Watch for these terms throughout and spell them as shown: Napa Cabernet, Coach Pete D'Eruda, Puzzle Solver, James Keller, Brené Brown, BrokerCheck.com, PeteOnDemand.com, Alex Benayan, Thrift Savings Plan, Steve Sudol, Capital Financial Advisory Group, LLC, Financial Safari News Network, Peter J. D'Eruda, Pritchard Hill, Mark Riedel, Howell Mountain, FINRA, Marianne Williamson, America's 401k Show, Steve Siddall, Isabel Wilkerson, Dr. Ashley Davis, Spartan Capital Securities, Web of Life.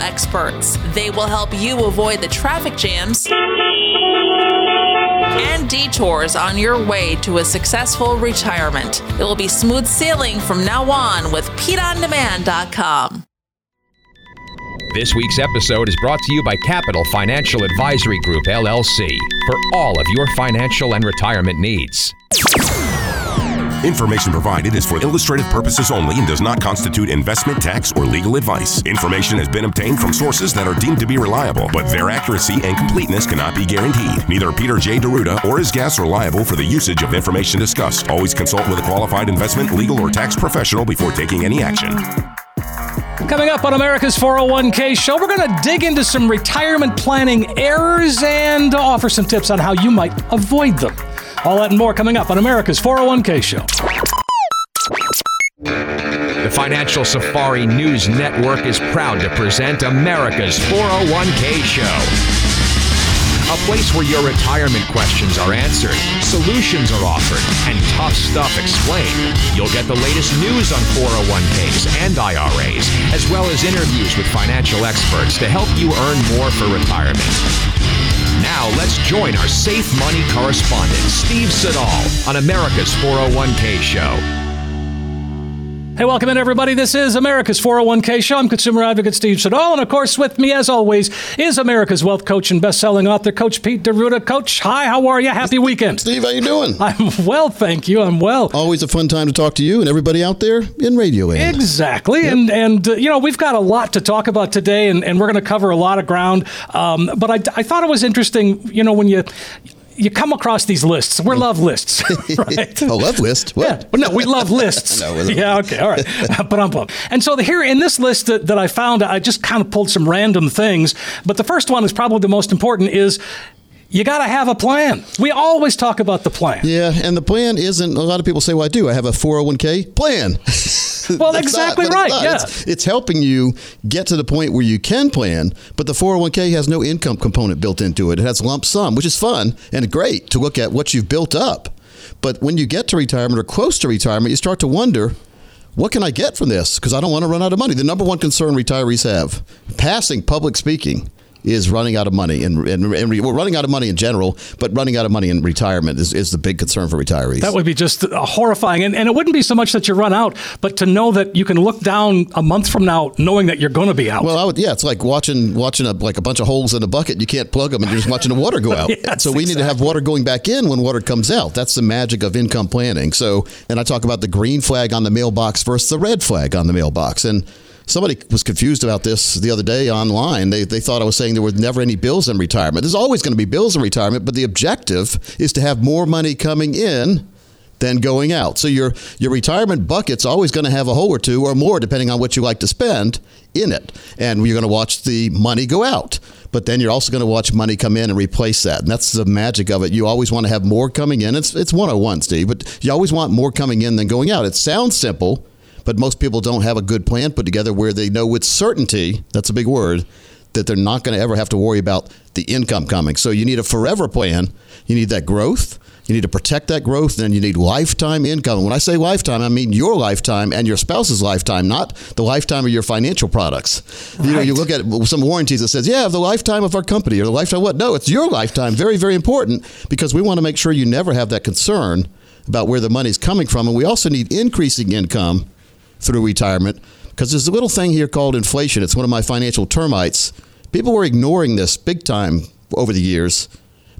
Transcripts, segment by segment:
experts. They will help you avoid the traffic jams and detours on your way to a successful retirement. It will be smooth sailing from now on with PeteOnDemand.com. This week's episode is brought to you by Capital Financial Advisory Group, LLC, for all of your financial and retirement needs. Information provided is for illustrative purposes only and does not constitute investment, tax, or legal advice. Information has been obtained from sources that are deemed to be reliable, but their accuracy and completeness cannot be guaranteed. Neither Peter J. D'Eruda or his guests are liable for the usage of information discussed. Always consult with a qualified investment, legal, or tax professional before taking any action. Coming up on America's 401k Show, we're going to dig into some retirement planning errors and offer some tips on how you might avoid them. All that and more coming up on America's 401k Show. The Financial Safari News Network is proud to present America's 401k Show, a place where your retirement questions are answered, solutions are offered, and tough stuff explained. You'll get the latest news on 401ks and IRAs, as well as interviews with financial experts to help you earn more for retirement. Now, let's join our safe money correspondent, Steve Siddall, on America's 401k Show. Hey, welcome in, everybody. This is America's 401k Show. I'm consumer advocate Steve Sudol, and of course, with me, as always, is America's wealth coach and best-selling author, Coach Pete D'Eruda. Coach, hi, how are you? Happy weekend. Steve, how you doing? I'm well, thank you. I'm well. Always a fun time to talk to you and everybody out there in radio land. Exactly. Yep. And you know, we've got a lot to talk about today, and we're going to cover a lot of ground. But I thought it was interesting, you know, when you come across these lists. We're love lists, right? Oh, love list? What? Yeah. Well, no, we love lists. Yeah, okay, all right. But I'm pumped. And so here in this list that I found, I just kind of pulled some random things. But the first one is probably the most important is you got to have a plan. We always talk about the plan. Yeah, and the plan isn't, a lot of people say, well, I have a 401k plan. Well, exactly not, right. Yeah. It's helping you get to the point where you can plan, but the 401k has no income component built into it. It has lump sum, which is fun and great to look at what you've built up. But when you get to retirement or close to retirement, you start to wonder, what can I get from this? Because I don't want to run out of money. The number one concern retirees have, passing public speaking, is running out of money, and running out of money in general, but running out of money in retirement is the big concern for retirees. That would be just horrifying, and it wouldn't be so much that you run out, but to know that you can look down a month from now knowing that you're going to be out. Well, it's like watching a bunch of holes in a bucket. You can't plug them, and you're just watching the water go out. Yes, so we need to have water going back in when water comes out. That's the magic of income planning. So, and I talk about the green flag on the mailbox versus the red flag on the mailbox, and somebody was confused about this the other day online. They thought I was saying there were never any bills in retirement. There's always going to be bills in retirement, but the objective is to have more money coming in than going out. So your retirement bucket's always going to have a hole or two or more, depending on what you like to spend in it. And you're going to watch the money go out. But then you're also going to watch money come in and replace that. And that's the magic of it. You always want to have more coming in. It's 101, Steve, but you always want more coming in than going out. It sounds simple, but most people don't have a good plan put together where they know with certainty, that's a big word, that they're not going to ever have to worry about the income coming. So you need a forever plan. You need that growth. You need to protect that growth. Then you need lifetime income. And when I say lifetime, I mean your lifetime and your spouse's lifetime, not the lifetime of your financial products. Right. You know, you look at some warranties that says, yeah, the lifetime of our company or the lifetime of what? No, it's your lifetime. Very, very important, because we want to make sure you never have that concern about where the money's coming from. And we also need increasing income through retirement, because there's a little thing here called inflation. It's one of my financial termites. People were ignoring this big time over the years.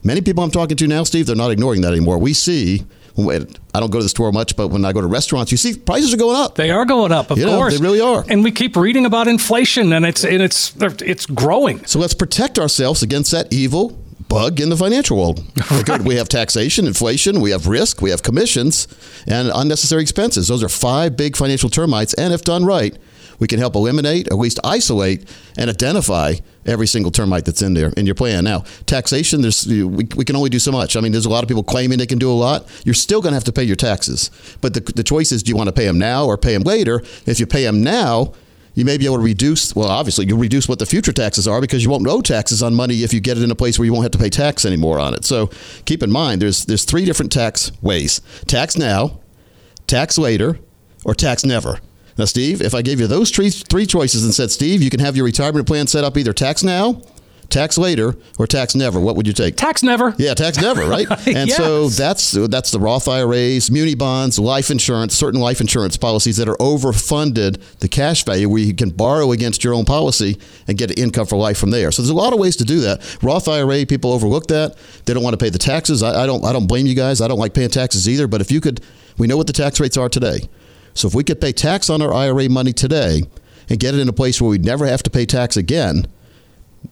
Many people I'm talking to now, Steve, they're not ignoring that anymore. We see, I don't go to the store much, but when I go to restaurants, you see prices are going up. They are going up, of course. They really are. And we keep reading about inflation, and it's growing. So let's protect ourselves against that evil bug in the financial world. Right. We have taxation, inflation, we have risk, we have commissions, and unnecessary expenses. Those are five big financial termites, and if done right, we can help eliminate, at least isolate, and identify every single termite that's in there in your plan. Now, taxation, we can only do so much. I mean, there's a lot of people claiming they can do a lot. You're still going to have to pay your taxes. But the choice is, do you want to pay them now or pay them later? If you pay them now, you may be able to reduce, well, obviously, you'll reduce what the future taxes are because you won't owe taxes on money if you get it in a place where you won't have to pay tax anymore on it. So keep in mind, there's three different tax ways. Tax now, tax later, or tax never. Now, Steve, if I gave you those three choices and said, Steve, you can have your retirement plan set up either tax now, tax later, or tax never, what would you take? Tax never. Yeah, tax never, right? And yes. So that's the Roth IRAs, muni bonds, life insurance, certain life insurance policies that are overfunded, the cash value where you can borrow against your own policy and get income for life from there. So there's a lot of ways to do that. Roth IRA, people overlook that. They don't want to pay the taxes. I don't blame you guys. I don't like paying taxes either. But if you could, we know what the tax rates are today. So if we could pay tax on our IRA money today and get it in a place where we'd never have to pay tax again,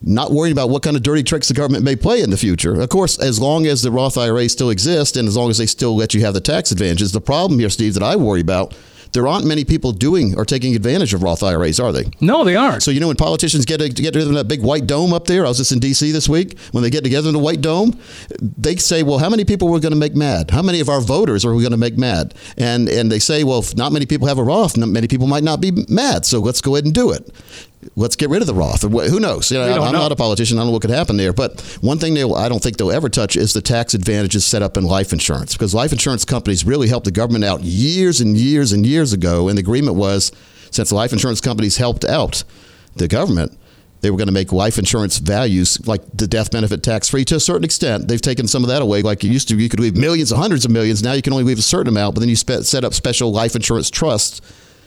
not worrying about what kind of dirty tricks the government may play in the future. Of course, as long as the Roth IRA still exists and as long as they still let you have the tax advantages, the problem here, Steve, that I worry about, there aren't many people doing or taking advantage of Roth IRAs, are they? No, they aren't. So, you know, when politicians get together in that big white dome up there, I was just in D.C. this week, when they get together in the white dome, they say, well, how many people we're going to make mad? How many of our voters are we going to make mad? And they say, well, if not many people have a Roth, not many people might not be mad, so let's go ahead and do it. Let's get rid of the Roth. Who knows? You know, I'm not a politician. I don't know what could happen there. But one thing I don't think they'll ever touch is the tax advantages set up in life insurance, because life insurance companies really helped the government out years and years and years ago. And the agreement was, since life insurance companies helped out the government, they were going to make life insurance values like the death benefit tax-free to a certain extent. They've taken some of that away. Like you used to, you could leave millions, hundreds of millions. Now you can only leave a certain amount, but then you set up special life insurance trusts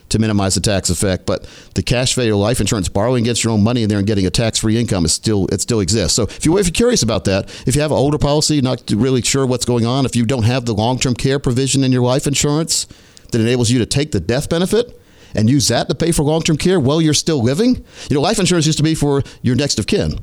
to minimize the tax effect. But the cash value of life insurance, borrowing against your own money in there and getting a tax-free income, it still exists. So if you're curious about that, if you have an older policy, not really sure what's going on, if you don't have the long-term care provision in your life insurance that enables you to take the death benefit and use that to pay for long-term care while you're still living. You know, life insurance used to be for your next of kin.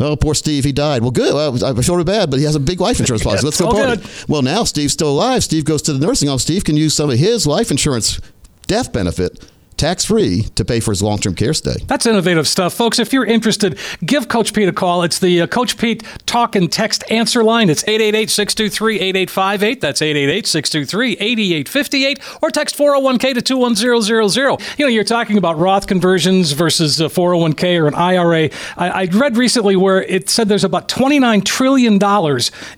Oh, poor Steve, he died. Well, good. I feel bad, but he has a big life insurance policy. Let's go party. Good. Well, now Steve's still alive. Steve goes to the nursing home. Steve can use some of his life insurance death benefit tax-free to pay for his long-term care stay. That's innovative stuff. Folks, if you're interested, give Coach Pete a call. It's the Coach Pete Talk and Text Answer Line. It's 888-623-8858. That's 888-623-8858. Or text 401k to 21000. You know, you're talking about Roth conversions versus a 401k or an IRA. I read recently where it said there's about $29 trillion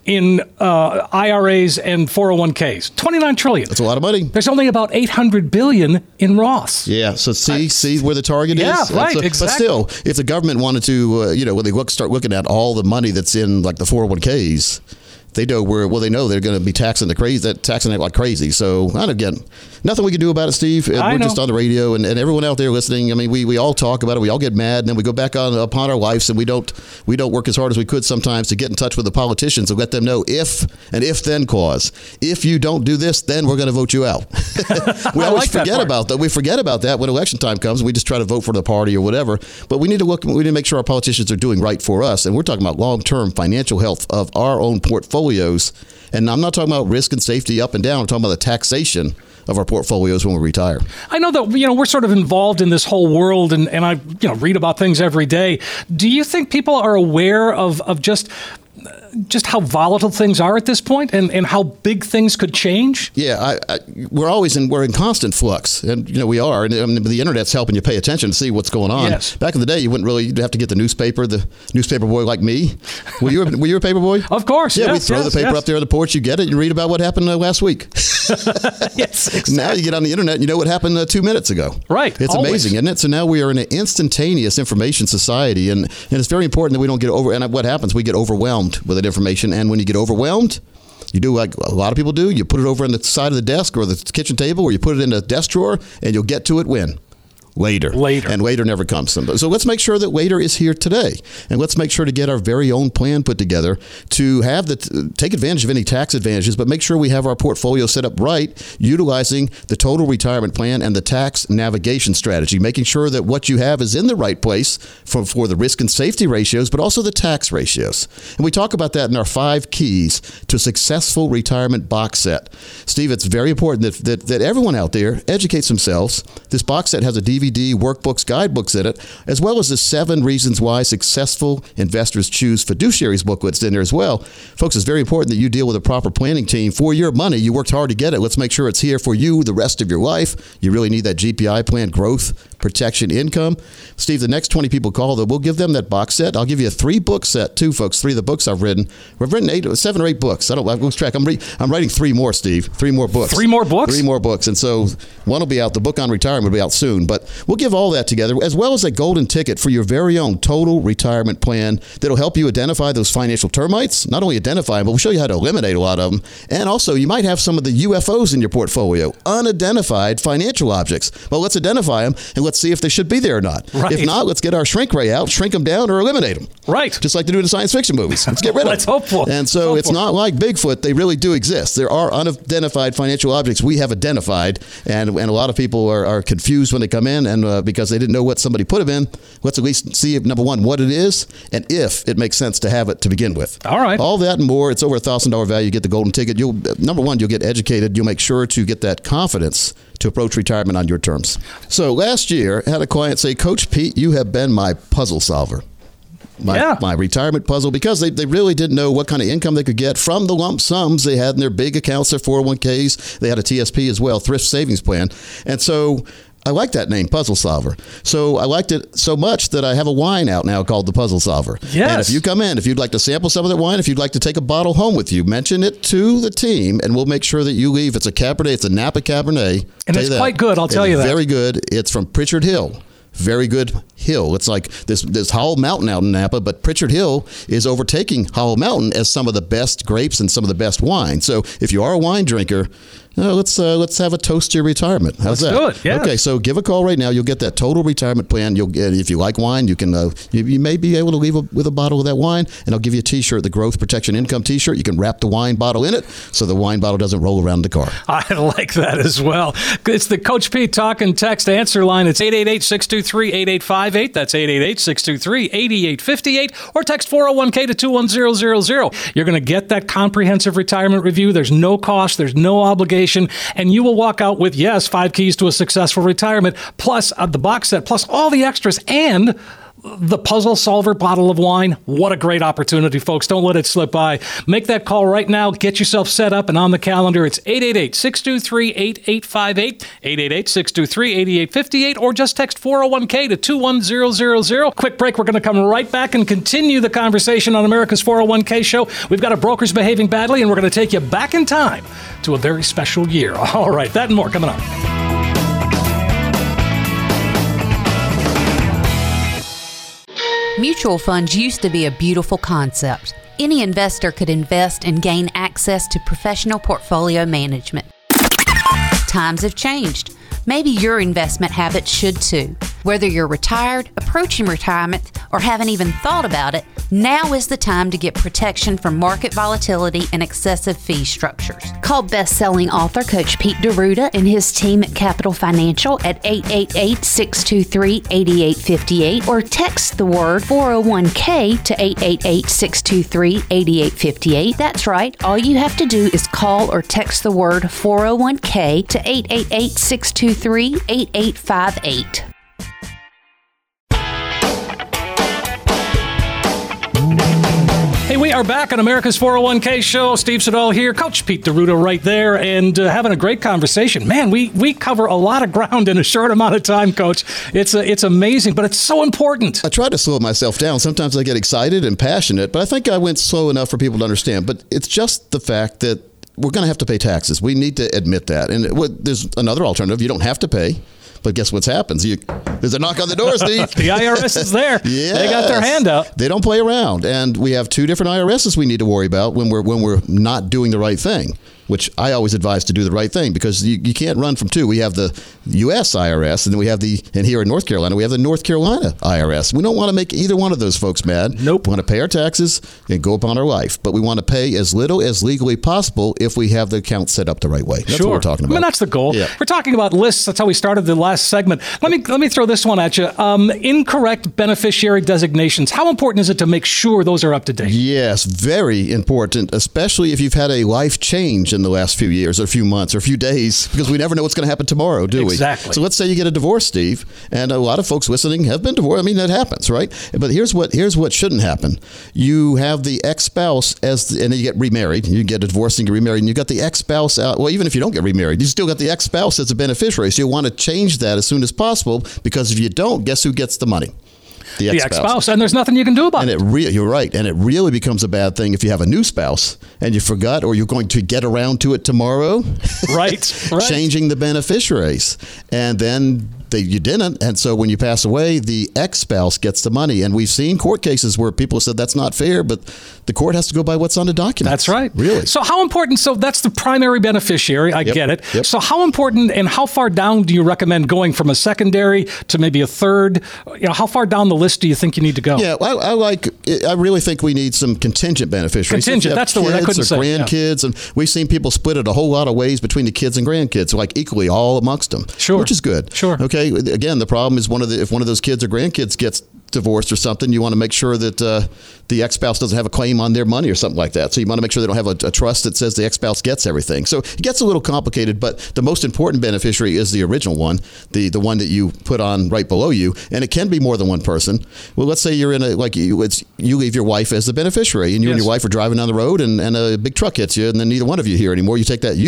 in IRAs and 401ks. $29 trillion. That's a lot of money. There's only about $800 billion in Roths. Yeah, so see where the target is? Yeah, right, exactly. But still, if the government wanted to, when they start looking at all the money that's in, like, the 401ks, they know they know they're going to be taxing it like crazy. So, and again, nothing we can do about it, Steve. We're just on the radio, and everyone out there listening. I mean, we all talk about it. We all get mad, and then we go back upon our lives, and we don't work as hard as we could sometimes to get in touch with the politicians and let them know if-then clause. If you don't do this, then we're going to vote you out. We always forget about that. We forget about that when election time comes, and we just try to vote for the party or whatever. But we need to look. We need to make sure our politicians are doing right for us, and we're talking about long-term financial health of our own portfolio. And I'm not talking about risk and safety up and down. I'm talking about the taxation of our portfolios when we retire. I know that, we're sort of involved in this whole world, and I read about things every day. Do you think people are aware of just how volatile things are at this point and how big things could change? Yeah, we're in constant flux, and we are. And the internet's helping you pay attention to see what's going on. Yes. Back in the day, you wouldn't really have to get the newspaper boy like me. Were you a paper boy? Of course. Yeah, yes, we throw the paper up there on the porch. You get it. You read about what happened last week. Yes. Exactly. Now you get on the internet and you know what happened 2 minutes ago. Right. It's amazing, isn't it? So now we are in an instantaneous information society, and it's very important that we don't get over. And what happens? We get overwhelmed with information, and when you get overwhelmed, you do like a lot of people do. You put it over on the side of the desk or the kitchen table, or you put it in a desk drawer, and you'll get to it when? Later. And later never comes. So let's make sure that later is here today. And let's make sure to get our very own plan put together to have take advantage of any tax advantages, but make sure we have our portfolio set up right, utilizing the total retirement plan and the tax navigation strategy, making sure that what you have is in the right place for the risk and safety ratios, but also the tax ratios. And we talk about that in our 5 keys to a successful retirement box set. Steve, it's very important that everyone out there educates themselves. This box set has a DVD DVD, workbooks, guidebooks in it, as well as the 7 reasons why successful investors choose fiduciaries booklets in there as well. Folks, it's very important that you deal with a proper planning team for your money. You worked hard to get it. Let's make sure it's here for you the rest of your life. You really need that GPI plan, growth, protection, income. Steve, the next 20 people call, though, we'll give them that box set. I'll give you a 3-book set, too, folks. 3 of the books I've written. We've written 7 or 8 books. I don't lose track. I'm writing 3 more, Steve. 3 more books. 3 more books? 3 more books. And so one will be out. The book on retirement will be out soon. But we'll give all that together, as well as a golden ticket for your very own total retirement plan that'll help you identify those financial termites. Not only identify them, but we'll show you how to eliminate a lot of them. And also, you might have some of the UFOs in your portfolio, unidentified financial objects. Well, let's identify them and let's see if they should be there or not. Right. If not, let's get our shrink ray out, shrink them down, or eliminate them. Right. Just like they do in science fiction movies. Let's get rid of them. That's hopeful. And so it's not like Bigfoot. They really do exist. There are unidentified financial objects we have identified, and a lot of people are confused when they come in and because they didn't know what somebody put them in. Let's at least see, number one, what it is and if it makes sense to have it to begin with. All right. All that and more. It's over $1,000 value. You get the golden ticket. You'll, number one, you'll get educated. You'll make sure to get that confidence to approach retirement on your terms. So last year, I had a client say, Coach Pete, you have been my puzzle solver. My retirement puzzle, because they really didn't know what kind of income they could get from the lump sums they had in their big accounts, their 401ks. They had a TSP as well, Thrift Savings Plan. And so I like that name, Puzzle Solver. So I liked it so much that I have a wine out now called the Puzzle Solver. Yes. And if you come in, if you'd like to sample some of that wine, if you'd like to take a bottle home with you, mention it to the team, and we'll make sure that you leave. It's a Cabernet. It's a Napa Cabernet. And it's quite good, I'll tell you that. Very good. It's from Pritchard Hill. Very good hill. It's like this Howell Mountain out in Napa, but Pritchard Hill is overtaking Howell Mountain as some of the best grapes and some of the best wine. So if you are a wine drinker, let's have a toast to your retirement. How's that? Let's do it. Yeah. Okay, so give a call right now. You'll get that total retirement plan. You'll get, if you like wine, you can you may be able to leave with a bottle of that wine, and I'll give you a T-shirt, the Growth Protection Income T-shirt. You can wrap the wine bottle in it so the wine bottle doesn't roll around the car. I like that as well. It's the Coach Pete Talk and Text answer line. It's 888-623-8858. That's 888-623-8858, or text 401k to 21000. You're going to get that comprehensive retirement review. There's no cost. There's no obligation. And you will walk out with, 5 keys to a successful retirement, plus the box set, plus all the extras, and the Puzzle Solver bottle of wine. What a great opportunity, folks. Don't let it slip by. Make that call right now. Get yourself set up and on the calendar. It's 888-623-8858, 888-623-8858, or just text 401k to 21000. Quick break. We're going to come right back and continue the conversation on America's 401k show. We've got a Brokers Behaving Badly, and we're going to take you back in time to a very special year. All right, that and more coming up. Mutual funds used to be a beautiful concept. Any investor could invest and gain access to professional portfolio management. Times have changed. Maybe your investment habits should too. Whether you're retired, approaching retirement, or haven't even thought about it, now is the time to get protection from market volatility and excessive fee structures. Call best-selling author Coach Pete D'Eruda and his team at Capital Financial at 888-623-8858, or text the word 401k to 888-623-8858. That's right. All you have to do is call or text the word 401k to 888-623-8858. Hey, we are back on America's 401k show. Steve Sudol here, Coach Pete D'Eruda right there, and having a great conversation. Man, we cover a lot of ground in a short amount of time, Coach. It's amazing, but it's so important. I try to slow myself down. Sometimes I get excited and passionate, but I think I went slow enough for people to understand. But it's just the fact that we're going to have to pay taxes. We need to admit that. And there's another alternative. You don't have to pay. But guess what happens? There's a knock on the door, Steve. The IRS is there. Yes. They got their hand out. They don't play around. And we have 2 different IRSs we need to worry about when we're not doing the right thing, which I always advise to do the right thing, because you can't run from 2. We have the U.S. IRS, and then we have and here in North Carolina, we have the North Carolina IRS. We don't want to make either one of those folks mad. Nope. We want to pay our taxes and go upon our life, but we want to pay as little as legally possible if we have the account set up the right way. That's what we're talking about. I mean, that's the goal. Yeah. We're talking about lists. That's how we started the last segment. Let me throw this one at you. Incorrect beneficiary designations. How important is it to make sure those are up to date? Yes, very important, especially if you've had a life change in in the last few years or a few months or a few days, because we never know what's going to happen tomorrow, do we? Exactly. So let's say you get a divorce, Steve, and a lot of folks listening have been divorced. I mean, that happens, right? But here's what shouldn't happen. You have the ex-spouse and then you get remarried. You get a divorce and you get remarried, and you got the ex-spouse out. Well, even if you don't get remarried, you still got the ex-spouse as a beneficiary. So you want to change that as soon as possible, because if you don't, guess who gets the money? The ex-spouse, and there's nothing you can do about it. You're right, and it really becomes a bad thing if you have a new spouse and you forgot, or you're going to get around to it tomorrow. Right. Changing the beneficiaries, and then you didn't, and so when you pass away, the ex-spouse gets the money. And we've seen court cases where people said that's not fair, but the court has to go by what's on the document. That's right. Really. So how important, so that's the primary beneficiary, I get it. Yep. So how important and how far down do you recommend going, from a secondary to maybe a third? You know, how far down the list do you think you need to go? Yeah, I really think we need some contingent beneficiaries. Contingent, so that's the word I couldn't say. Grandkids, yeah. And we've seen people split it a whole lot of ways between the kids and grandkids, like equally all amongst them. Sure. Which is good. Sure. Okay. Again, the problem is if one of those kids or grandkids gets divorced or something, you want to make sure that the ex-spouse doesn't have a claim on their money or something like that. So you want to make sure they don't have a trust that says the ex-spouse gets everything. So it gets a little complicated, but the most important beneficiary is the original one, the one that you put on right below you, and it can be more than one person. Well, let's say you're in you leave your wife as the beneficiary, and you and your wife are driving down the road and a big truck hits you, and then neither one of you here anymore. You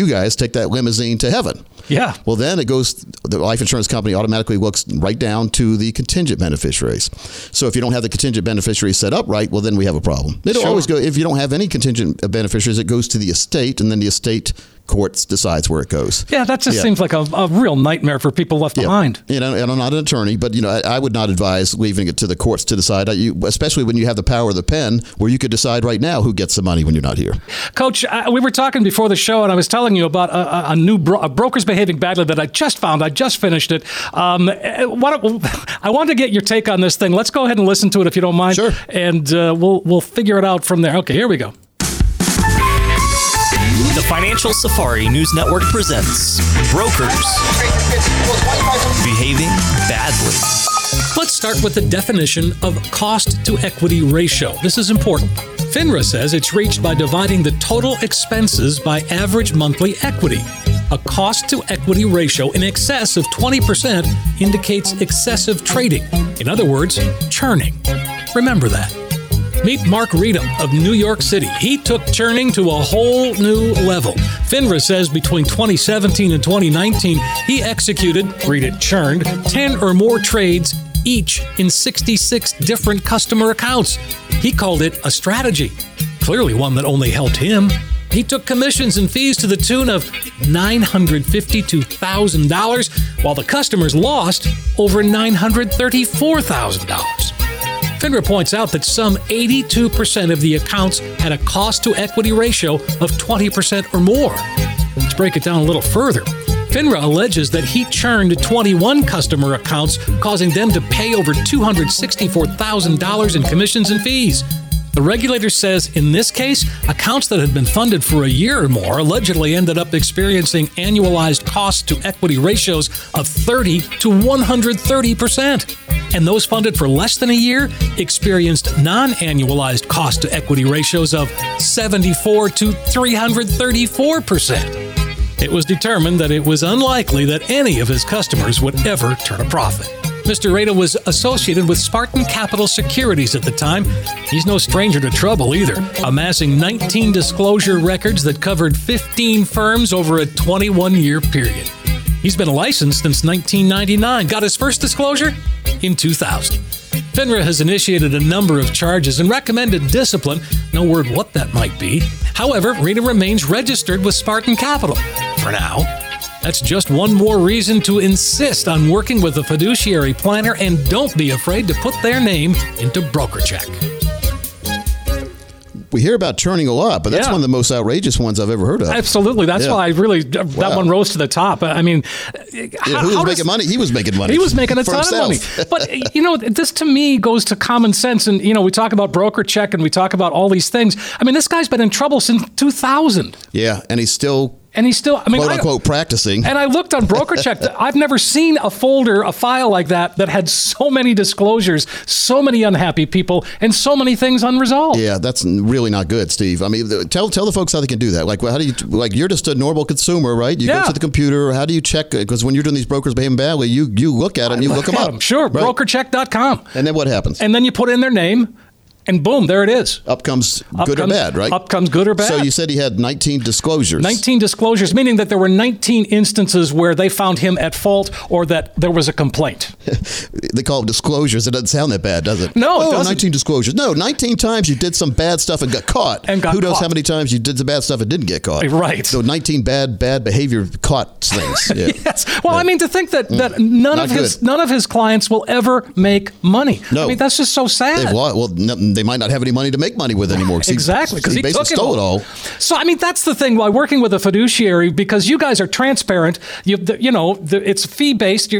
guys take that limousine to heaven. Yeah. Well, then the life insurance company automatically looks right down to the contingent beneficiaries. So if you don't have the contingent beneficiary set up right, well, then we have a problem. It'll always go, if you don't have any contingent beneficiaries, it goes to the estate, and then the estate courts decides where it goes. Yeah, that just seems like a real nightmare for people left behind. You know, and I'm not an attorney, but I would not advise leaving it to the courts to decide, especially when you have the power of the pen, where you could decide right now who gets the money when you're not here. Coach, we were talking before the show, and I was telling you about a new Brokers Behaving Badly that I just found. I just finished it. I wanted to get your take on this thing. Let's go ahead and listen to it if you don't mind. Sure. And we'll figure it out from there. Okay, here we go. The Financial Safari News Network presents Brokers Behaving Badly. Let's start with the definition of cost-to-equity ratio. This is important. FINRA says it's reached by dividing the total expenses by average monthly equity. A cost-to-equity ratio in excess of 20% indicates excessive trading. In other words, churning. Remember that. Meet Mark Riedel of New York City. He took churning to a whole new level. FINRA says between 2017 and 2019, he executed, read it, churned, 10 or more trades, each in 66 different customer accounts. He called it a strategy, clearly one that only helped him. He took commissions and fees to the tune of $952,000, while the customers lost over $934,000. FINRA points out that some 82% of the accounts had a cost-to-equity ratio of 20% or more. Let's break it down a little further. FINRA alleges that he churned 21 customer accounts, causing them to pay over $264,000 in commissions and fees. The regulator says in this case, accounts that had been funded for a year or more allegedly ended up experiencing annualized cost-to-equity ratios of 30 to 130%. And those funded for less than a year experienced non-annualized cost-to-equity ratios of 74 to 334%. It was determined that it was unlikely that any of his customers would ever turn a profit. Mr. Rada was associated with Spartan Capital Securities at the time. He's no stranger to trouble either, amassing 19 disclosure records that covered 15 firms over a 21-year period. He's been licensed since 1999. Got his first disclosure in 2000. FINRA has initiated a number of charges and recommended discipline. No word what that might be. However, Rita remains registered with Spartan Capital for now. That's just one more reason to insist on working with a fiduciary planner, and don't be afraid to put their name into BrokerCheck. We hear about churning a lot, but that's one of the most outrageous ones I've ever heard of. Absolutely. That's why I really, that one rose to the top. I mean, Who was making money? He was making money. He was making a ton of money. But, this to me goes to common sense. And, we talk about BrokerCheck and we talk about all these things. I mean, this guy's been in trouble since 2000. Yeah. And he's still And he's still, I mean, quote unquote, practicing. And I looked on BrokerCheck. I've never seen a folder, a file like that, that had so many disclosures, so many unhappy people, and so many things unresolved. Yeah, that's really not good, Steve. I mean, tell the folks how they can do that. Like, how do you, like, you're just a normal consumer, right? You go to the computer. How do you check? Because when you're doing these brokers behaving badly, you look at it and you look them up. Sure, right? BrokerCheck.com. And then what happens? And then you put in their name. And boom, there it is. Up comes good or bad, right? Up comes good or bad. So you said he had 19 disclosures. 19 disclosures, meaning that there were 19 instances where they found him at fault or that there was a complaint. They call them disclosures. It doesn't sound that bad, does it? No, it doesn't. 19 disclosures. No, 19 times you did some bad stuff and got caught. Who knows how many times you did some bad stuff and didn't get caught. Right. So 19 bad behavior caught things. Yeah. Yes. Well, yeah. I mean, to think that none of his clients will ever make money. No. I mean, that's just so sad. They might not have any money to make money with anymore. Exactly, because he basically stole it all. So, I mean, that's the thing. While working with a fiduciary, because you guys are transparent, it's fee-based.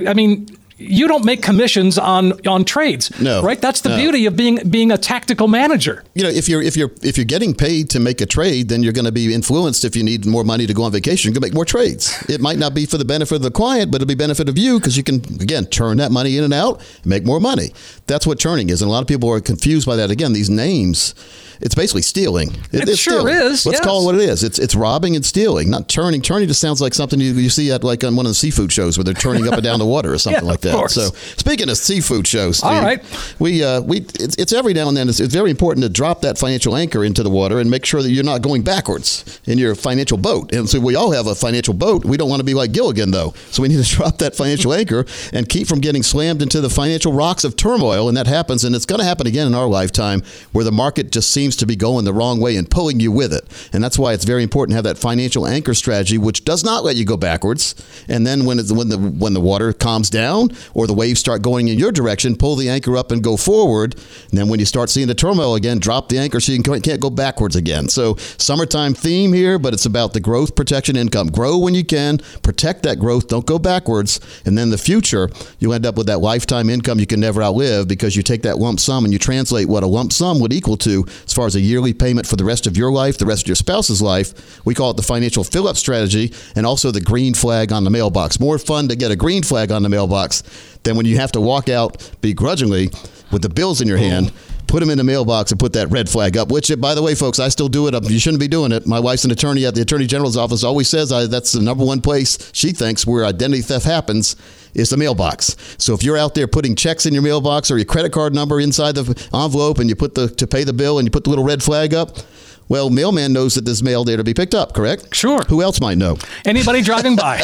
You don't make commissions on trades, right? That's the beauty of being a tactical manager. You know, if you're getting paid to make a trade, then you're going to be influenced. If you need more money to go on vacation, you're going to make more trades. It might not be for the benefit of the client, but it'll be benefit of you because you can again turn that money in and out, and make more money. That's what churning is, and a lot of people are confused by that. Again, these names, it's basically stealing. It sure is. Let's call it what it is. It's robbing and stealing, not churning. Churning just sounds like something you see at like on one of the seafood shows where they're churning up and down the water or something like that. So speaking of seafood shows, Steve, all right, it's every now and then it's very important to drop that financial anchor into the water and make sure that you're not going backwards in your financial boat. And so we all have a financial boat. We don't want to be like Gilligan, though. So we need to drop that financial anchor and keep from getting slammed into the financial rocks of turmoil. And that happens. And it's going to happen again in our lifetime where the market just seems to be going the wrong way and pulling you with it. And that's why it's very important to have that financial anchor strategy, which does not let you go backwards. And then when the water calms down, or the waves start going in your direction, pull the anchor up and go forward. And then when you start seeing the turmoil again, drop the anchor so you can't go backwards again. So summertime theme here, but it's about the growth, protection, income. Grow when you can, protect that growth, don't go backwards. And then the future, you end up with that lifetime income you can never outlive because you take that lump sum and you translate what a lump sum would equal to as far as a yearly payment for the rest of your life, the rest of your spouse's life. We call it the financial fill-up strategy and also the green flag on the mailbox. More fun to get a green flag on the mailbox than when you have to walk out begrudgingly with the bills in your hand, put them in the mailbox and put that red flag up, which, by the way, folks, I still do it. You shouldn't be doing it. My wife's an attorney at the Attorney General's office, always says that's the number one place she thinks where identity theft happens is the mailbox. So if you're out there putting checks in your mailbox or your credit card number inside the envelope and you put to pay the bill and you put the little red flag up, well, mailman knows that there's mail there to be picked up, correct? Sure. Who else might know? Anybody driving by.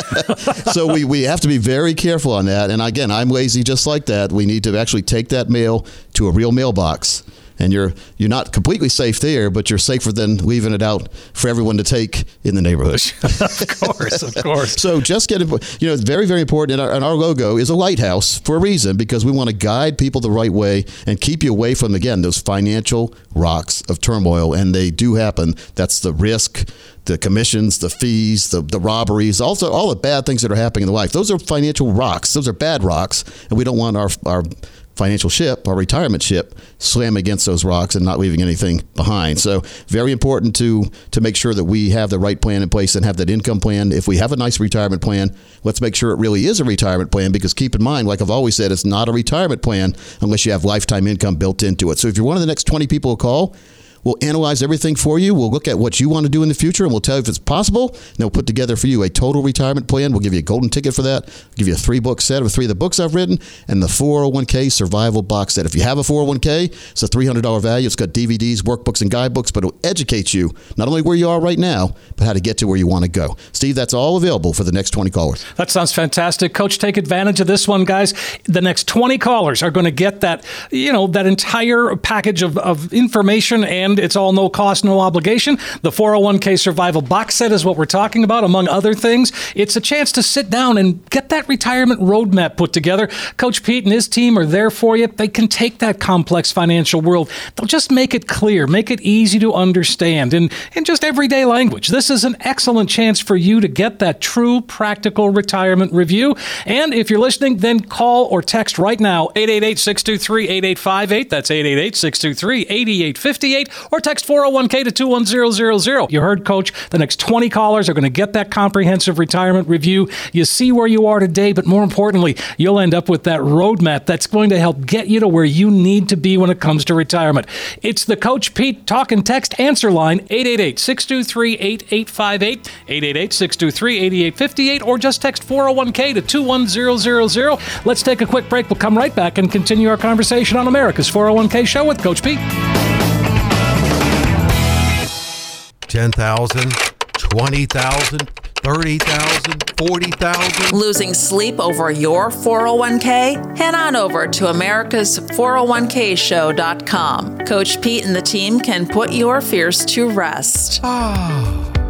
So we have to be very careful on that. And again, I'm lazy just like that. We need to actually take that mail to a real mailbox. And you're not completely safe there, but you're safer than leaving it out for everyone to take in the neighborhood. Of course. So just get it. It's very, very important. And our logo is a lighthouse for a reason, because we want to guide people the right way and keep you away from, again, those financial rocks of turmoil. And they do happen. That's the risk, the commissions, the fees, the robberies, also all the bad things that are happening in life. Those are financial rocks. Those are bad rocks. And we don't want our financial ship, our retirement ship, slam against those rocks and not leaving anything behind. So very important to make sure that we have the right plan in place and have that income plan. If we have a nice retirement plan, let's make sure it really is a retirement plan, because keep in mind, like I've always said, it's not a retirement plan unless you have lifetime income built into it. So if you're one of the next 20 people to call, we'll analyze everything for you. We'll look at what you want to do in the future, and we'll tell you if it's possible. And we'll put together for you a total retirement plan. We'll give you a golden ticket for that. We'll give you a 3-book set of 3 of the books I've written and the 401k survival box set. If you have a 401k, it's a $300 value. It's got DVDs, workbooks, and guidebooks, but it'll educate you not only where you are right now, but how to get to where you want to go. Steve, that's all available for the next 20 callers. That sounds fantastic. Coach, take advantage of this one, guys. The next 20 callers are going to get that, that entire package of information, and it's all no cost, no obligation. The 401k survival box set is what we're talking about, among other things. It's a chance to sit down and get that retirement roadmap put together. Coach Pete and his team are there for you. They can take that complex financial world. They'll just make it clear, make it easy to understand in just everyday language. This is an excellent chance for you to get that true practical retirement review. And if you're listening, then call or text right now, 888-623-8858. That's 888-623-8858. or text 401k to 21000. You heard, Coach. The next 20 callers are going to get that comprehensive retirement review. You see where you are today, but more importantly, you'll end up with that roadmap that's going to help get you to where you need to be when it comes to retirement. It's the Coach Pete Talk and Text Answer Line, 888-623-8858, 888-623-8858, or just text 401k to 21000. Let's take a quick break. We'll come right back and continue our conversation on America's 401k Show with Coach Pete. 10,000, 20,000, 30,000, 40,000. Losing sleep over your 401k? Head on over to America's 401kshow.com. Coach Pete and the team can put your fears to rest.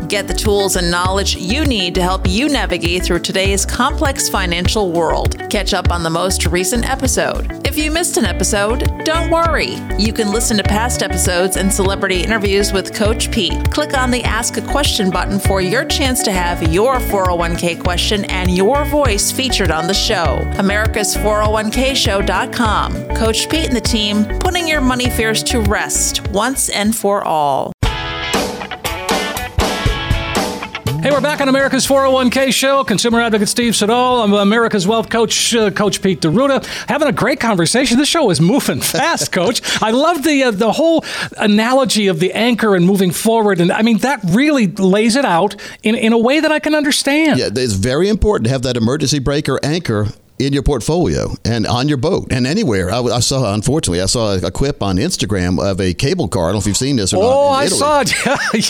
Get the tools and knowledge you need to help you navigate through today's complex financial world. Catch up on the most recent episode. If you missed an episode, don't worry. You can listen to past episodes and celebrity interviews with Coach Pete. Click on the Ask a Question button for your chance to have your 401k question and your voice featured on the show. America's 401kshow.com. Coach Pete and the team, putting your money fears to rest once and for all. Hey, we're back on America's 401k Show. Consumer advocate Steve Siddall. I'm America's wealth coach, Coach Pete D'Eruda. Having a great conversation. This show is moving fast, Coach. I love the whole analogy of the anchor and moving forward. And I mean, that really lays it out in a way that I can understand. Yeah, it's very important to have that emergency brake or anchor in your portfolio and on your boat and anywhere. I saw a quip on Instagram of a cable car. I don't know if you've seen this or not. Oh, I saw it.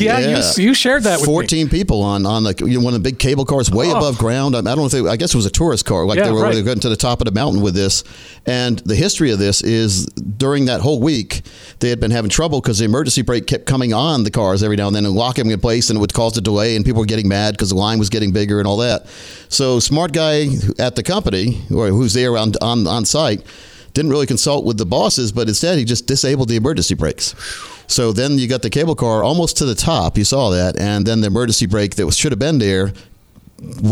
Yeah. You shared that with 14 me. People on one of the big cable cars way above ground. I don't know if I guess it was a tourist car. They were going to the top of the mountain with this. And the history of this is during that whole week, they had been having trouble because the emergency brake kept coming on the cars every now and then and locking them in place, and it would cause a delay, and people were getting mad because the line was getting bigger and all that. So smart guy at the company, or who's there on site, didn't really consult with the bosses, but instead he just disabled the emergency brakes. So then you got the cable car almost to the top. You saw that. And then the emergency brake that should have been there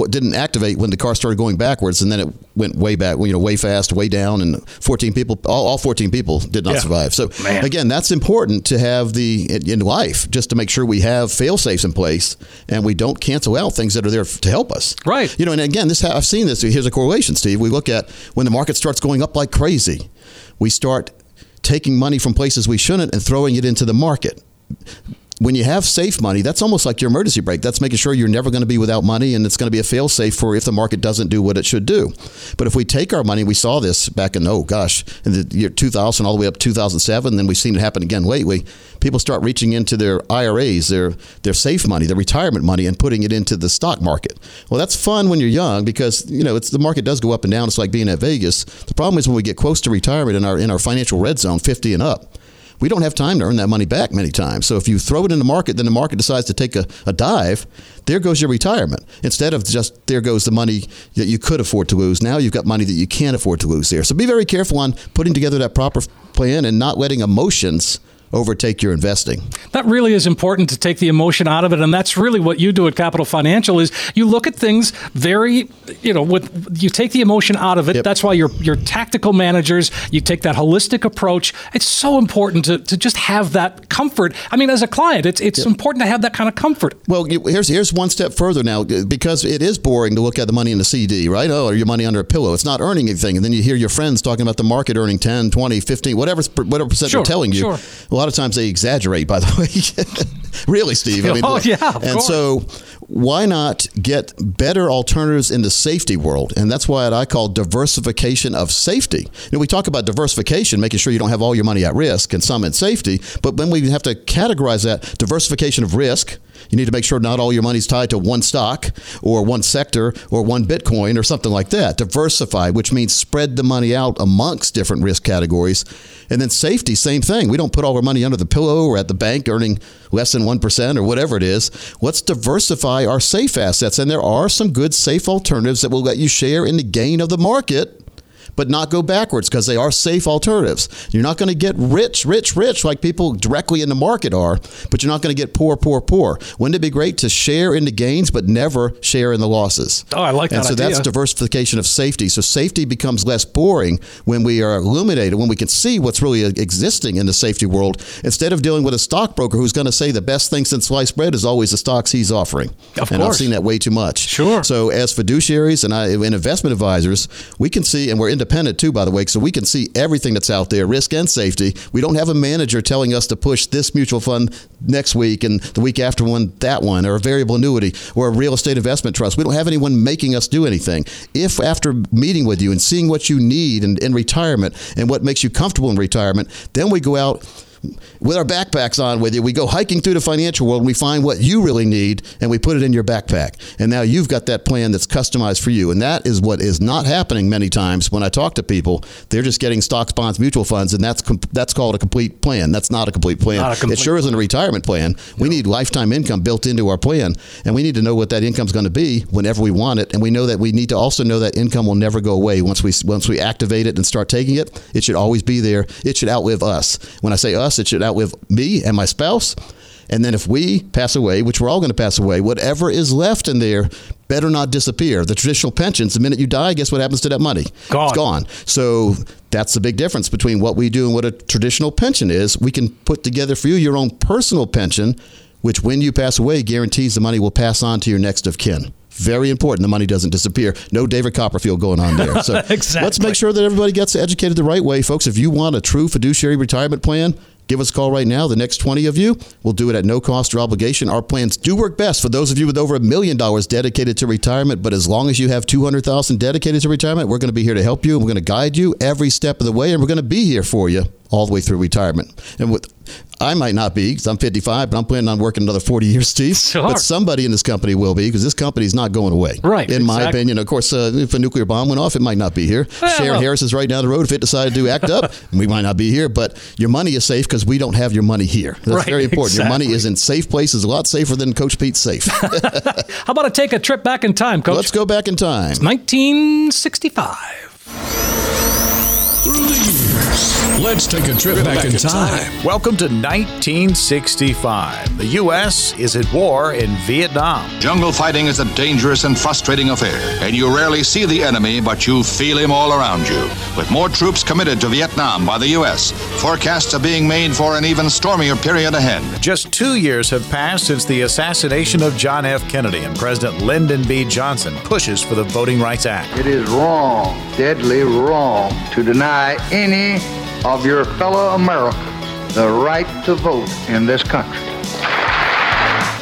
didn't activate when the car started going backwards, and then it went way back, way fast, way down, and 14 people, all 14 people did not survive. So again, that's important to have in life, just to make sure we have fail-safes in place and we don't cancel out things that are there to help us. Right. And again, I've seen this. Here's a correlation, Steve. We look at when the market starts going up like crazy, we start taking money from places we shouldn't and throwing it into the market. When you have safe money, that's almost like your emergency brake. That's making sure you're never going to be without money, and it's going to be a fail-safe for if the market doesn't do what it should do. But if we take our money, we saw this back in the year 2000 all the way up to 2007, then we've seen it happen again lately. People start reaching into their IRAs, their safe money, their retirement money, and putting it into the stock market. Well, that's fun when you're young because, it's the market does go up and down. It's like being at Vegas. The problem is when we get close to retirement in our financial red zone, 50 and up, we don't have time to earn that money back many times. So if you throw it in the market, then the market decides to take a dive. There goes your retirement. Instead of just there goes the money that you could afford to lose, now you've got money that you can't afford to lose there. So be very careful on putting together that proper plan and not letting emotions overtake your investing. That really is important, to take the emotion out of it, and that's really what you do at Capital Financial is you look at things very, you take the emotion out of it. Yep. That's why you're tactical managers. You take that holistic approach. It's so important to just have that comfort. I mean, as a client, it's important to have that kind of comfort. Well, here's one step further now, because it is boring to look at the money in the CD, right? Oh, or your money under a pillow. It's not earning anything. And then you hear your friends talking about the market earning 10, 20, 15, whatever percent they're telling you. Sure. Well, a lot of times they exaggerate, by the way. Really, Steve. I mean, so why not get better alternatives in the safety world? And that's why I call diversification of safety. We talk about diversification, making sure you don't have all your money at risk and some in safety. But then we have to categorize that diversification of risk. You need to make sure not all your money's tied to one stock or one sector or one Bitcoin or something like that. Diversify, which means spread the money out amongst different risk categories. And then safety, same thing. We don't put all our money under the pillow or at the bank earning less than 1% or whatever it is. Let's diversify our safe assets. And there are some good safe alternatives that will let you share in the gain of the market, but not go backwards, because they are safe alternatives. You're not going to get rich like people directly in the market are, but you're not going to get poor. Wouldn't it be great to share in the gains, but never share in the losses? Oh, I like that idea. And so that's diversification of safety. So safety becomes less boring when we are illuminated, when we can see what's really existing in the safety world, instead of dealing with a stockbroker who's going to say the best thing since sliced bread is always the stocks he's offering. Of course. And I've seen that way too much. Sure. So as fiduciaries and investment advisors, we can see, and we're independent too, by the way, so we can see everything that's out there, risk and safety. We don't have a manager telling us to push this mutual fund next week and the week after one, that one, or a variable annuity or a real estate investment trust. We don't have anyone making us do anything. If after meeting with you and seeing what you need in retirement and what makes you comfortable in retirement, then we go out with our backpacks on with you. We go hiking through the financial world and we find what you really need and we put it in your backpack. And now you've got that plan that's customized for you. And that is what is not happening many times when I talk to people. They're just getting stocks, bonds, mutual funds, and that's called a complete plan. That's not a complete plan. It sure isn't a retirement plan. We need lifetime income built into our plan. And we need to know what that income's going to be whenever we want it. And we know that we need to also know that income will never go away once we activate it and start taking it. It should always be there. It should outlive us. When I say us, it should outlive me and my spouse. And then if we pass away, which we're all going to pass away, whatever is left in there better not disappear. The traditional pensions, the minute you die, guess what happens to that money? Gone. It's gone. So that's the big difference between what we do and what a traditional pension is. We can put together for you your own personal pension, which when you pass away guarantees the money will pass on to your next of kin. Very important. The money doesn't disappear. No David Copperfield going on there. So exactly. Let's make sure that everybody gets educated the right way. Folks, if you want a true fiduciary retirement plan, give us a call right now. The next 20 of you, we'll do it at no cost or obligation. Our plans do work best for those of you with over $1 million dedicated to retirement. But as long as you have $200,000 dedicated to retirement, we're going to be here to help you. And we're going to guide you every step of the way. And we're going to be here for you all the way through retirement. And I might not be, because I'm 55, but I'm planning on working another 40 years, Steve. Sure. But somebody in this company will be, because this company's not going away. Right. In my opinion. Of course, if a nuclear bomb went off, it might not be here. Yeah, Sharon Harris is right down the road. If it decided to act up, we might not be here. But your money is safe, because we don't have your money here. That's right, very important. Exactly. Your money is in safe places, a lot safer than Coach Pete's safe. How about I take a trip back in time, Coach? Let's go back in time. It's 1965. Let's take a trip back in time. Welcome to 1965. The U.S. is at war in Vietnam. Jungle fighting is a dangerous and frustrating affair, and you rarely see the enemy, but you feel him all around you. With more troops committed to Vietnam by the U.S., forecasts are being made for an even stormier period ahead. Just 2 years have passed since the assassination of John F. Kennedy, and President Lyndon B. Johnson pushes for the Voting Rights Act. It is wrong, deadly wrong, to deny any of your fellow Americans the right to vote in this country.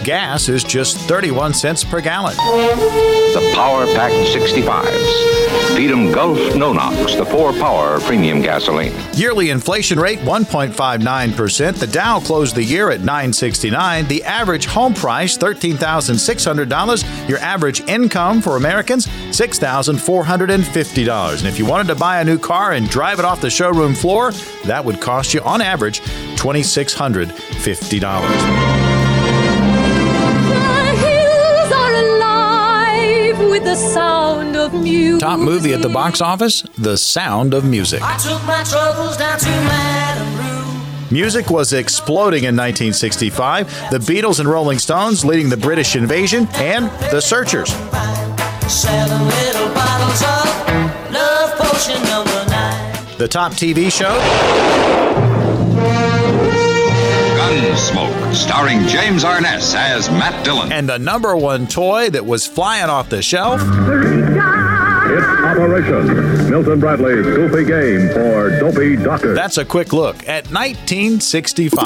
Gas is just 31 cents per gallon. The Power Pack 65s. Beat 'em Gulf No Knocks, the 4-Power premium gasoline. Yearly inflation rate 1.59%. The Dow closed the year at 969. The average home price $13,600. Your average income for Americans $6,450. And if you wanted to buy a new car and drive it off the showroom floor, that would cost you on average $2,650. The sound of music. Top movie at the box office, The Sound of Music. I took my troubles down to Madame Rue. Music was exploding in 1965. The Beatles and Rolling Stones leading the British Invasion and The Searchers. 7 little bottles of love potion number 9. The top TV show, Gunsmoke, starring James Arness as Matt Dillon. And the number one toy that was flying off the shelf. It's Operation Milton Bradley's Goofy Game for Dopey Doctor. That's a quick look at 1965.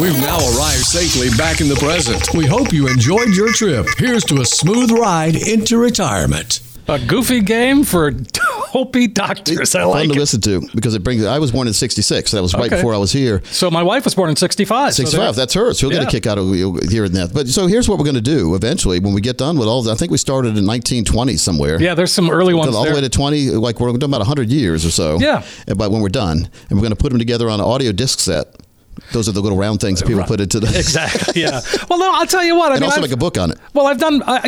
We've now arrived safely back in the present. We hope you enjoyed your trip. Here's to a smooth ride into retirement. A goofy game for Dopey Doctors. I like it. Fun to listen to, because it brings. I was born in 66. So that was right before I was here. So my wife was born in 65. 65. That's her. So we'll get a kick out of hearing that. But so here's what we're going to do eventually when we get done with all that. I think we started in 1920 somewhere. Yeah, there's some early ones all there. The way to 20, like we're talking about 100 years or so. Yeah. But when we're done, and we're going to put them together on an audio disc set. Those are the little round things people put into the... Exactly, yeah. Well, no, I'll tell you what. I mean, also make a book on it. Well, I've done a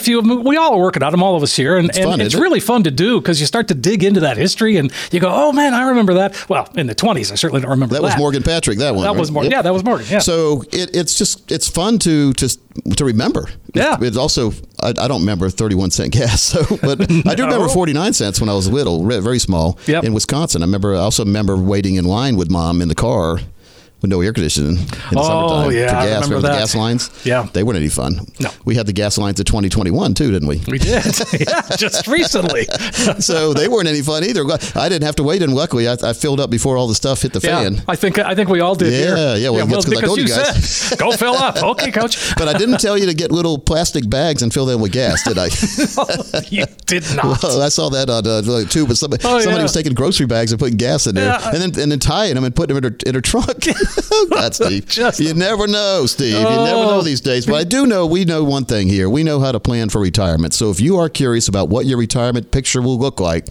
few of them. We all are working on them, all of us here. And it's really fun to do because you start to dig into that history and you go, oh, man, I remember that. Well, in the 20s, I certainly don't remember that. That was Morgan Patrick, that one. That was Morgan. Yep. Yeah, that was Morgan, yeah. So it's fun to remember. Yeah. It's also, I don't remember 31 cent gas, but no. I do remember 49 cents when I was little, very small, in Wisconsin. I also remember waiting in line with Mom in the car with no air conditioning in the summertime for gas. Remember the gas lines? Yeah. They weren't any fun. No. We had the gas lines of 2021 too, didn't we? We did. Yeah, just recently. So they weren't any fun either. I didn't have to wait, and luckily I filled up before all the stuff hit the fan. I think we all did. Yeah. Well, that's because I told you guys. Said, go fill up. Okay, Coach. But I didn't tell you to get little plastic bags and fill them with gas, did I? No, you did not. Well, I saw that on a tube, but somebody was taking grocery bags and putting gas in there, and then tying them and putting them in her trunk. Oh, God, Steve. You never know, Steve. You never know these days. But I do know, we know one thing here. We know how to plan for retirement. So if you are curious about what your retirement picture will look like,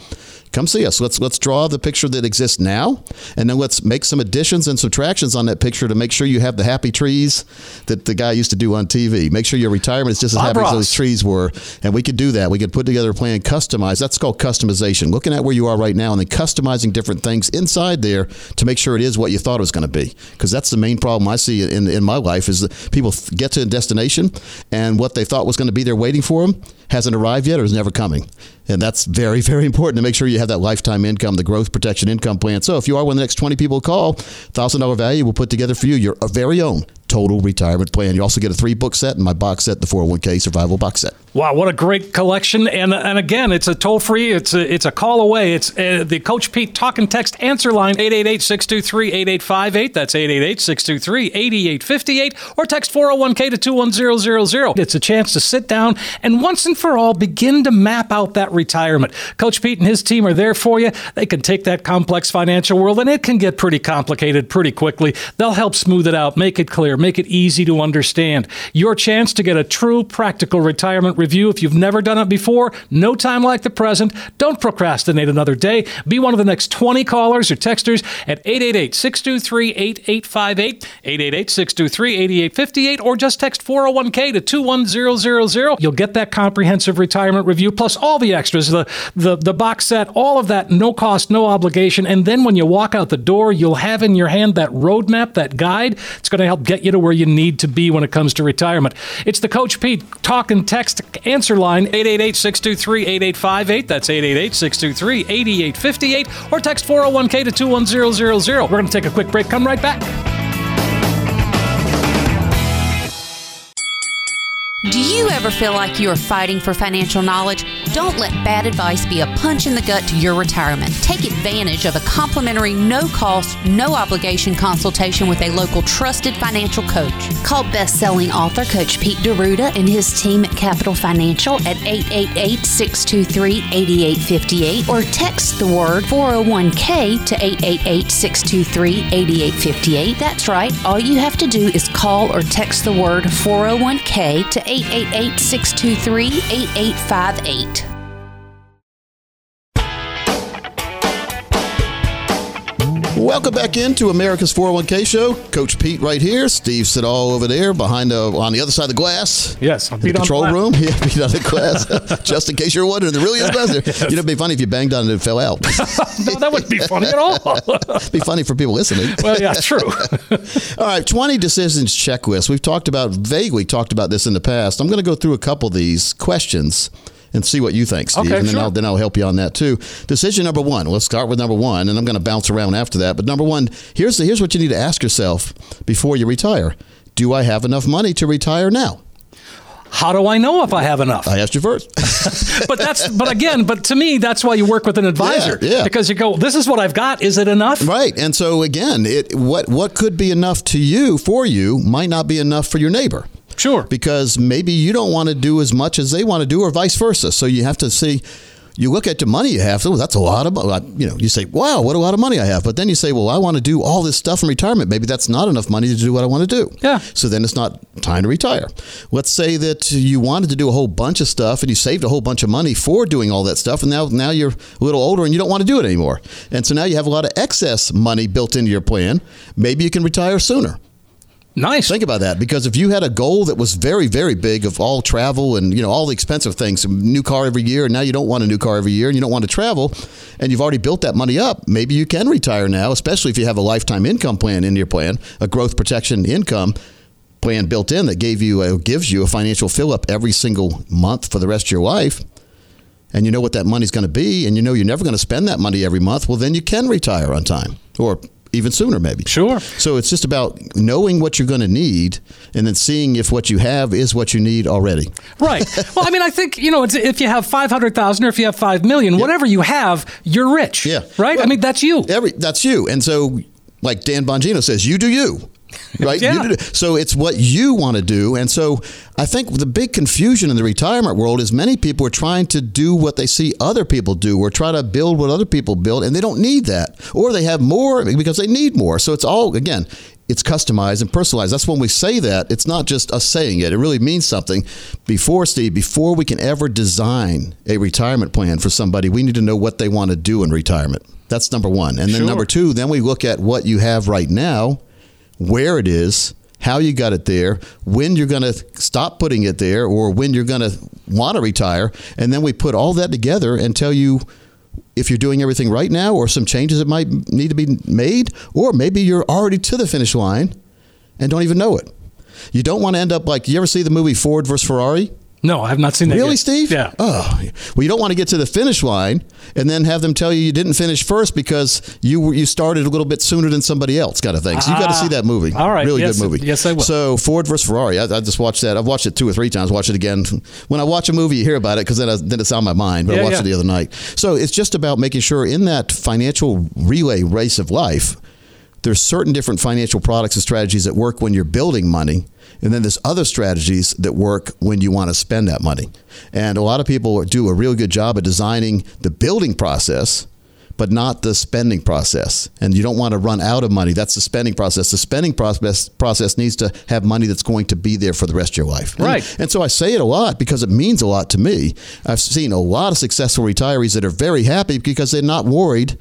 come see us. Let's draw the picture that exists now, and then let's make some additions and subtractions on that picture to make sure you have the happy trees that the guy used to do on TV. Make sure your retirement is just as happy as those trees were, and we could do that. We could put together a plan, customize. That's called customization. Looking at where you are right now and then customizing different things inside there to make sure it is what you thought it was going to be, because that's the main problem I see in my life is that people get to a destination, and what they thought was going to be there waiting for them hasn't arrived yet or is never coming. And that's very, very important to make sure you have that lifetime income, the growth protection income plan. So if you are one of the next 20 people to call, $1,000 value, we'll put together for you your very own total retirement plan. You also get a 3-book set and my box set, the 401k survival box set. Wow, what a great collection. And again, it's a toll-free, it's a call away. It's the Coach Pete Talk and Text Answer Line, 888-623-8858. That's 888-623-8858. Or text 401k to 21000. It's a chance to sit down and once and for all begin to map out that retirement. Coach Pete and his team are there for you. They can take that complex financial world, and it can get pretty complicated pretty quickly. They'll help smooth it out, make it clear, make it easy to understand. Your chance to get a true practical retirement review. If you've never done it before, no time like the present. Don't procrastinate another day. Be one of the next 20 callers or texters at 888-623-8858, 888-623-8858, or just text 401k to 21000. You'll get that comprehensive retirement review, plus all the extras, the box set, all of that, no cost, no obligation. And then when you walk out the door, you'll have in your hand that roadmap, that guide. It's going to help get you to where you need to be when it comes to retirement. It's the Coach Pete Talk and Text Answer Line, 888-623-8858. That's 888-623-8858. Or text 401k to 21000. We're going to take a quick break. Come right back. Do you ever feel like you're fighting for financial knowledge? Don't let bad advice be a punch in the gut to your retirement. Take advantage of a complimentary, no-cost, no-obligation consultation with a local trusted financial coach. Call best-selling author Coach Pete D'Eruda and his team at Capital Financial at 888-623-8858 or text the word 401k to 888-623-8858. That's right. All you have to do is call or text the word 401k to 888-623-8858. Welcome back into America's 401k Show. Coach Pete right here. Steve Siddall over there behind on the other side of the glass. Yes. In the control room. Yeah, Pete on the glass. Just in case you're wondering, there really is glass there. Yes. You know, it'd be funny if you banged on it and fell out. No, that wouldn't be funny at all. It'd be funny for people listening. Well, yeah, true. All right, 20 decisions checklist. We've vaguely talked about this in the past. I'm going to go through a couple of these questions and see what you think, Steve. Okay, and then, sure. I'll help you on that, too. Decision number one. Let's start with number one, and I'm going to bounce around after that. But number one, here's what you need to ask yourself before you retire. Do I have enough money to retire now? How do I know if I have enough? I asked you first. But to me, that's why you work with an advisor. Yeah. Because you go, this is what I've got. Is it enough? Right. And so, again, what could be enough to you, for you, might not be enough for your neighbor. Sure. Because maybe you don't want to do as much as they want to do or vice versa. So you have to see, you look at the money you have, so that's a lot of, you know, you say, wow, what a lot of money I have. But then you say, well, I want to do all this stuff in retirement. Maybe that's not enough money to do what I want to do. Yeah. So then it's not time to retire. Let's say that you wanted to do a whole bunch of stuff and you saved a whole bunch of money for doing all that stuff. And now you're a little older and you don't want to do it anymore. And so now you have a lot of excess money built into your plan. Maybe you can retire sooner. Nice. Think about that, because if you had a goal that was very, very big of all travel and, you know, all the expensive things, a new car every year, and now you don't want a new car every year and you don't want to travel, and you've already built that money up, maybe you can retire now, especially if you have a lifetime income plan in your plan, a growth protection income plan built in that gives you a financial fill-up every single month for the rest of your life. And you know what that money's going to be, and you know you're never going to spend that money every month. Well, then you can retire on time, or even sooner, maybe. Sure. So it's just about knowing what you're going to need and then seeing if what you have is what you need already. Right. Well, I mean, I think, you know, it's, if you have $500,000 or if you have $5 million, yeah, whatever you have, you're rich. Yeah. Right? Well, I mean, that's you. That's you. And so, like Dan Bongino says, you do you. Right? Yeah. You do. So it's what you want to do. And so I think the big confusion in the retirement world is many people are trying to do what they see other people do or try to build what other people build, and they don't need that. Or they have more because they need more. So it's all, again, it's customized and personalized. That's when we say that. It's not just us saying it. It really means something. Before we can ever design a retirement plan for somebody, we need to know what they want to do in retirement. That's number one. And then number two, then we look at what you have right now, where it is, how you got it there, when you're going to stop putting it there, or when you're going to want to retire. And then we put all that together and tell you if you're doing everything right now or some changes that might need to be made, or maybe you're already to the finish line and don't even know it. You don't want to end up like, you ever see the movie Ford versus Ferrari? No, I have not seen that yet. Really, Steve? Yeah. Oh, well, you don't want to get to the finish line and then have them tell you you didn't finish first because you started a little bit sooner than somebody else, kind of thing. So you got to see that movie. All right. Really good movie. Yes, I will. So Ford versus Ferrari. I just watched that. I've watched it 2 or 3 times. Watch it again. When I watch a movie, you hear about it because then it's on my mind. But I watched it the other night. So it's just about making sure in that financial relay race of life, there's certain different financial products and strategies that work when you're building money. And then there's other strategies that work when you want to spend that money. And a lot of people do a really good job of designing the building process, but not the spending process. And you don't want to run out of money. That's the spending process. The spending process needs to have money that's going to be there for the rest of your life. Right. And so I say it a lot because it means a lot to me. I've seen a lot of successful retirees that are very happy because they're not worried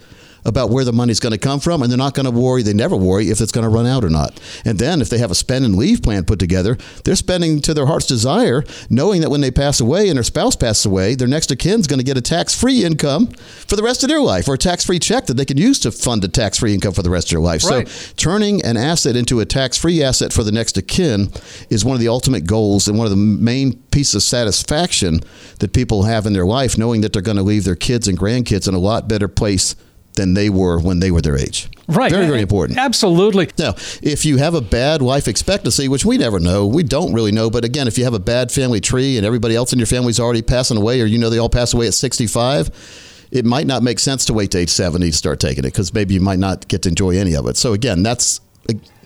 about where the money's going to come from, and they're not going to worry, they never worry if it's going to run out or not. And then if they have a spend and leave plan put together, they're spending to their heart's desire, knowing that when they pass away and their spouse passes away, their next of kin's going to get a tax-free income for the rest of their life, or a tax-free check that they can use to fund a tax-free income for the rest of their life. Right. So turning an asset into a tax-free asset for the next of kin is one of the ultimate goals and one of the main pieces of satisfaction that people have in their life, knowing that they're going to leave their kids and grandkids in a lot better place than they were when they were their age. Right. Very, very important. Absolutely. Now, if you have a bad life expectancy, which we never know, we don't really know. But again, if you have a bad family tree and everybody else in your family's already passing away, or you know they all pass away at 65, it might not make sense to wait to age 70 to start taking it, because maybe you might not get to enjoy any of it. So again, that's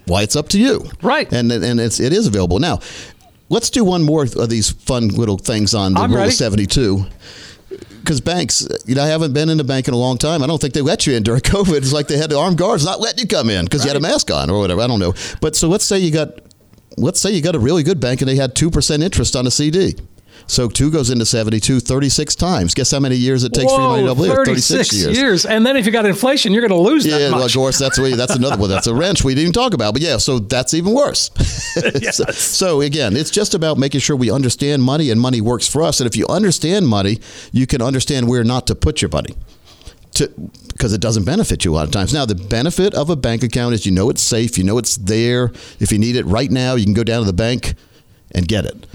why it's up to you. Right. And it is available. Now, let's do one more of these fun little things on the Rule of 72. Because banks, you know, I haven't been in a bank in a long time. I don't think they let you in during COVID. It's like they had the armed guards not letting you come in because you had a mask on or whatever. I don't know. But so let's say you got a really good bank and they had 2% interest on a CD. So 2 goes into 72 36 times. Guess how many years it takes for your money to double? 36 years. And then if you got inflation, you're going to lose that much. Yeah, of course. That's another one. That's a wrench we didn't even talk about. But yeah, so that's even worse. Yes. So again, it's just about making sure we understand money and money works for us. And if you understand money, you can understand where not to put your money, because it doesn't benefit you a lot of times. Now, the benefit of a bank account is you know it's safe. You know it's there. If you need it right now, you can go down to the bank and get it.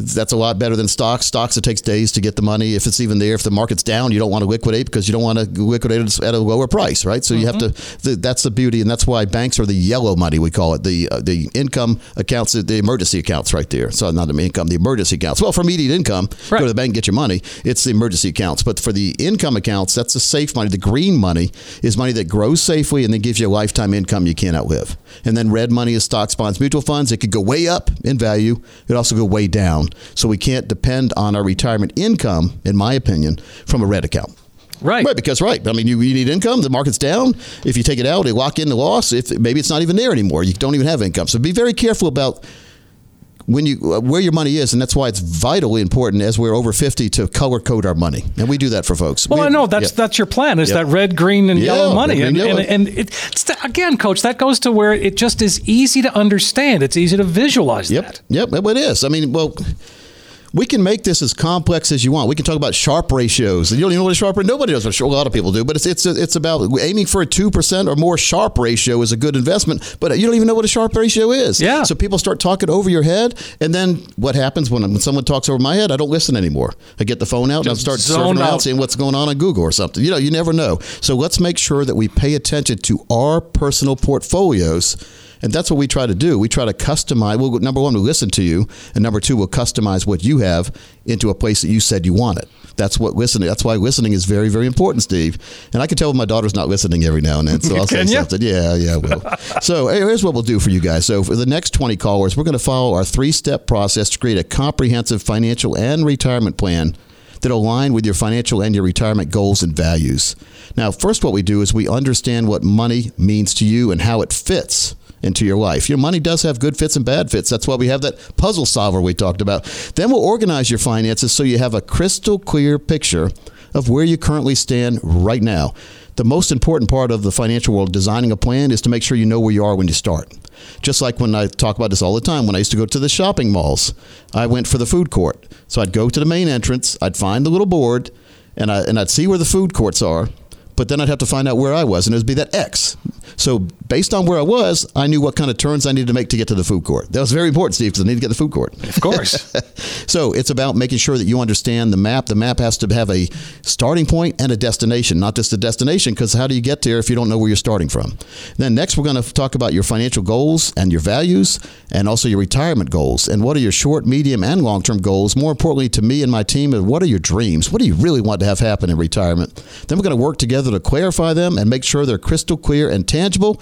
That's a lot better than stocks. Stocks, it takes days to get the money. If it's even there, if the market's down, you don't want to liquidate because you don't want to liquidate it at a lower price, right? So you have to, that's the beauty. And that's why banks are the yellow money, we call it. The income accounts, the emergency accounts right there. So not the income, the emergency accounts. Well, for immediate income, right, go to the bank and get your money. It's the emergency accounts. But for the income accounts, that's the safe money. The green money is money that grows safely and then gives you a lifetime income you can't outlive. And then red money is stocks, bonds, mutual funds. It could go way up in value. It also go way down. down. So we can't depend on our retirement income, in my opinion, from a red account. Right. Right, because, right, I mean, you need income, the market's down. If you take it out, they lock in the loss. If maybe it's not even there anymore. You don't even have income. So be very careful about when you where your money is, and that's why it's vitally important as we're over 50 to color code our money, and we do that for folks. Well, I know that's your plan is that red, green, and yellow money, green, yellow. And it's again, Coach, that goes to where it just is easy to understand. It's easy to visualize that. Yep, it is. I mean, well. We can make this as complex as you want. We can talk about Sharpe ratios. You don't even know what a Sharpe ratio is. Nobody knows what a lot of people do, but it's about aiming for a 2% or more Sharpe ratio is a good investment, but you don't even know what a Sharpe ratio is. Yeah. So people start talking over your head, and then what happens when someone talks over my head, I don't listen anymore. I get the phone out and I start surfing around seeing what's going on Google or something. You know, you never know. So let's make sure that we pay attention to our personal portfolios. And that's what we try to do. We try to customize. Well, number one, we'll listen to you. And number two, we'll customize what you have into a place that you said you want it. That's why listening is very, very important, Steve. And I can tell my daughter's not listening every now and then. So I'll say something. Yeah, I will. So here's what we'll do for you guys. So for the next 20 callers, we're going to follow our three-step process to create a comprehensive financial and retirement plan that align with your financial and your retirement goals and values. Now, first, what we do is we understand what money means to you and how it fits into your life. Your money does have good fits and bad fits. That's why we have that puzzle solver we talked about. Then we'll organize your finances so you have a crystal clear picture of where you currently stand right now. The most important part of the financial world, designing a plan, is to make sure you know where you are when you start. Just like when I talk about this all the time, when I used to go to the shopping malls, I went for the food court. So I'd go to the main entrance, I'd find the little board, and I'd see where the food courts are. But then I'd have to find out where I was, and it would be that X. So based on where I was, I knew what kind of turns I needed to make to get to the food court. That was very important, Steve, because I need to get to the food court. Of course. So it's about making sure that you understand the map. The map has to have a starting point and a destination, not just a destination, because how do you get there if you don't know where you're starting from? Then next, we're going to talk about your financial goals and your values and also your retirement goals. And what are your short, medium, and long-term goals? More importantly to me and my team, what are your dreams? What do you really want to have happen in retirement? Then we're going to work together to clarify them and make sure they're crystal clear and tangible,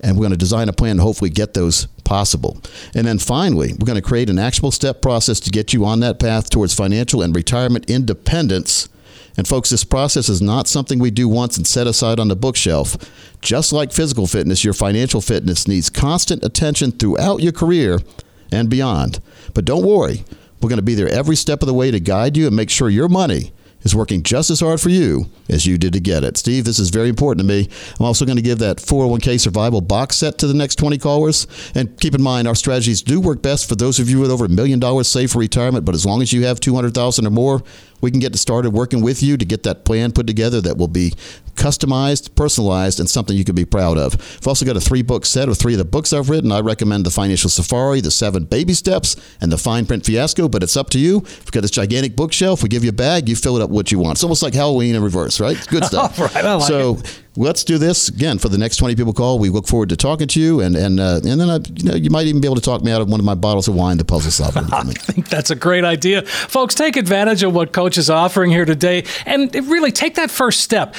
and we're going to design a plan to hopefully get those possible. And then finally, we're going to create an actionable step process to get you on that path towards financial and retirement independence. And folks, this process is not something we do once and set aside on the bookshelf. Just like physical fitness, your financial fitness needs constant attention throughout your career and beyond. But don't worry, we're going to be there every step of the way to guide you and make sure your money is working just as hard for you as you did to get it. Steve, this is very important to me. I'm also going to give that 401k survival box set to the next 20 callers. And keep in mind, our strategies do work best for those of you with over $1 million saved for retirement. But as long as you have $200,000 or more, we can get started working with you to get that plan put together that will be customized, personalized, and something you can be proud of. I've also got a 3-book set of 3 of the books I've written. I recommend The Financial Safari, The 7 Baby Steps, and The Fine Print Fiasco, but it's up to you. We've got this gigantic bookshelf. We give you a bag. You fill it up what you want. It's almost like Halloween in reverse, right? It's good stuff. Right, I like it. Let's do this again for the next 20 people call. We look forward to talking to you, and then you might even be able to talk me out of one of my bottles of wine, the Puzzle Solver. I think that's a great idea, folks. Take advantage of what Coach is offering here today, and really take that first step.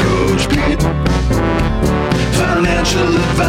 Coach Pete. Financial advice.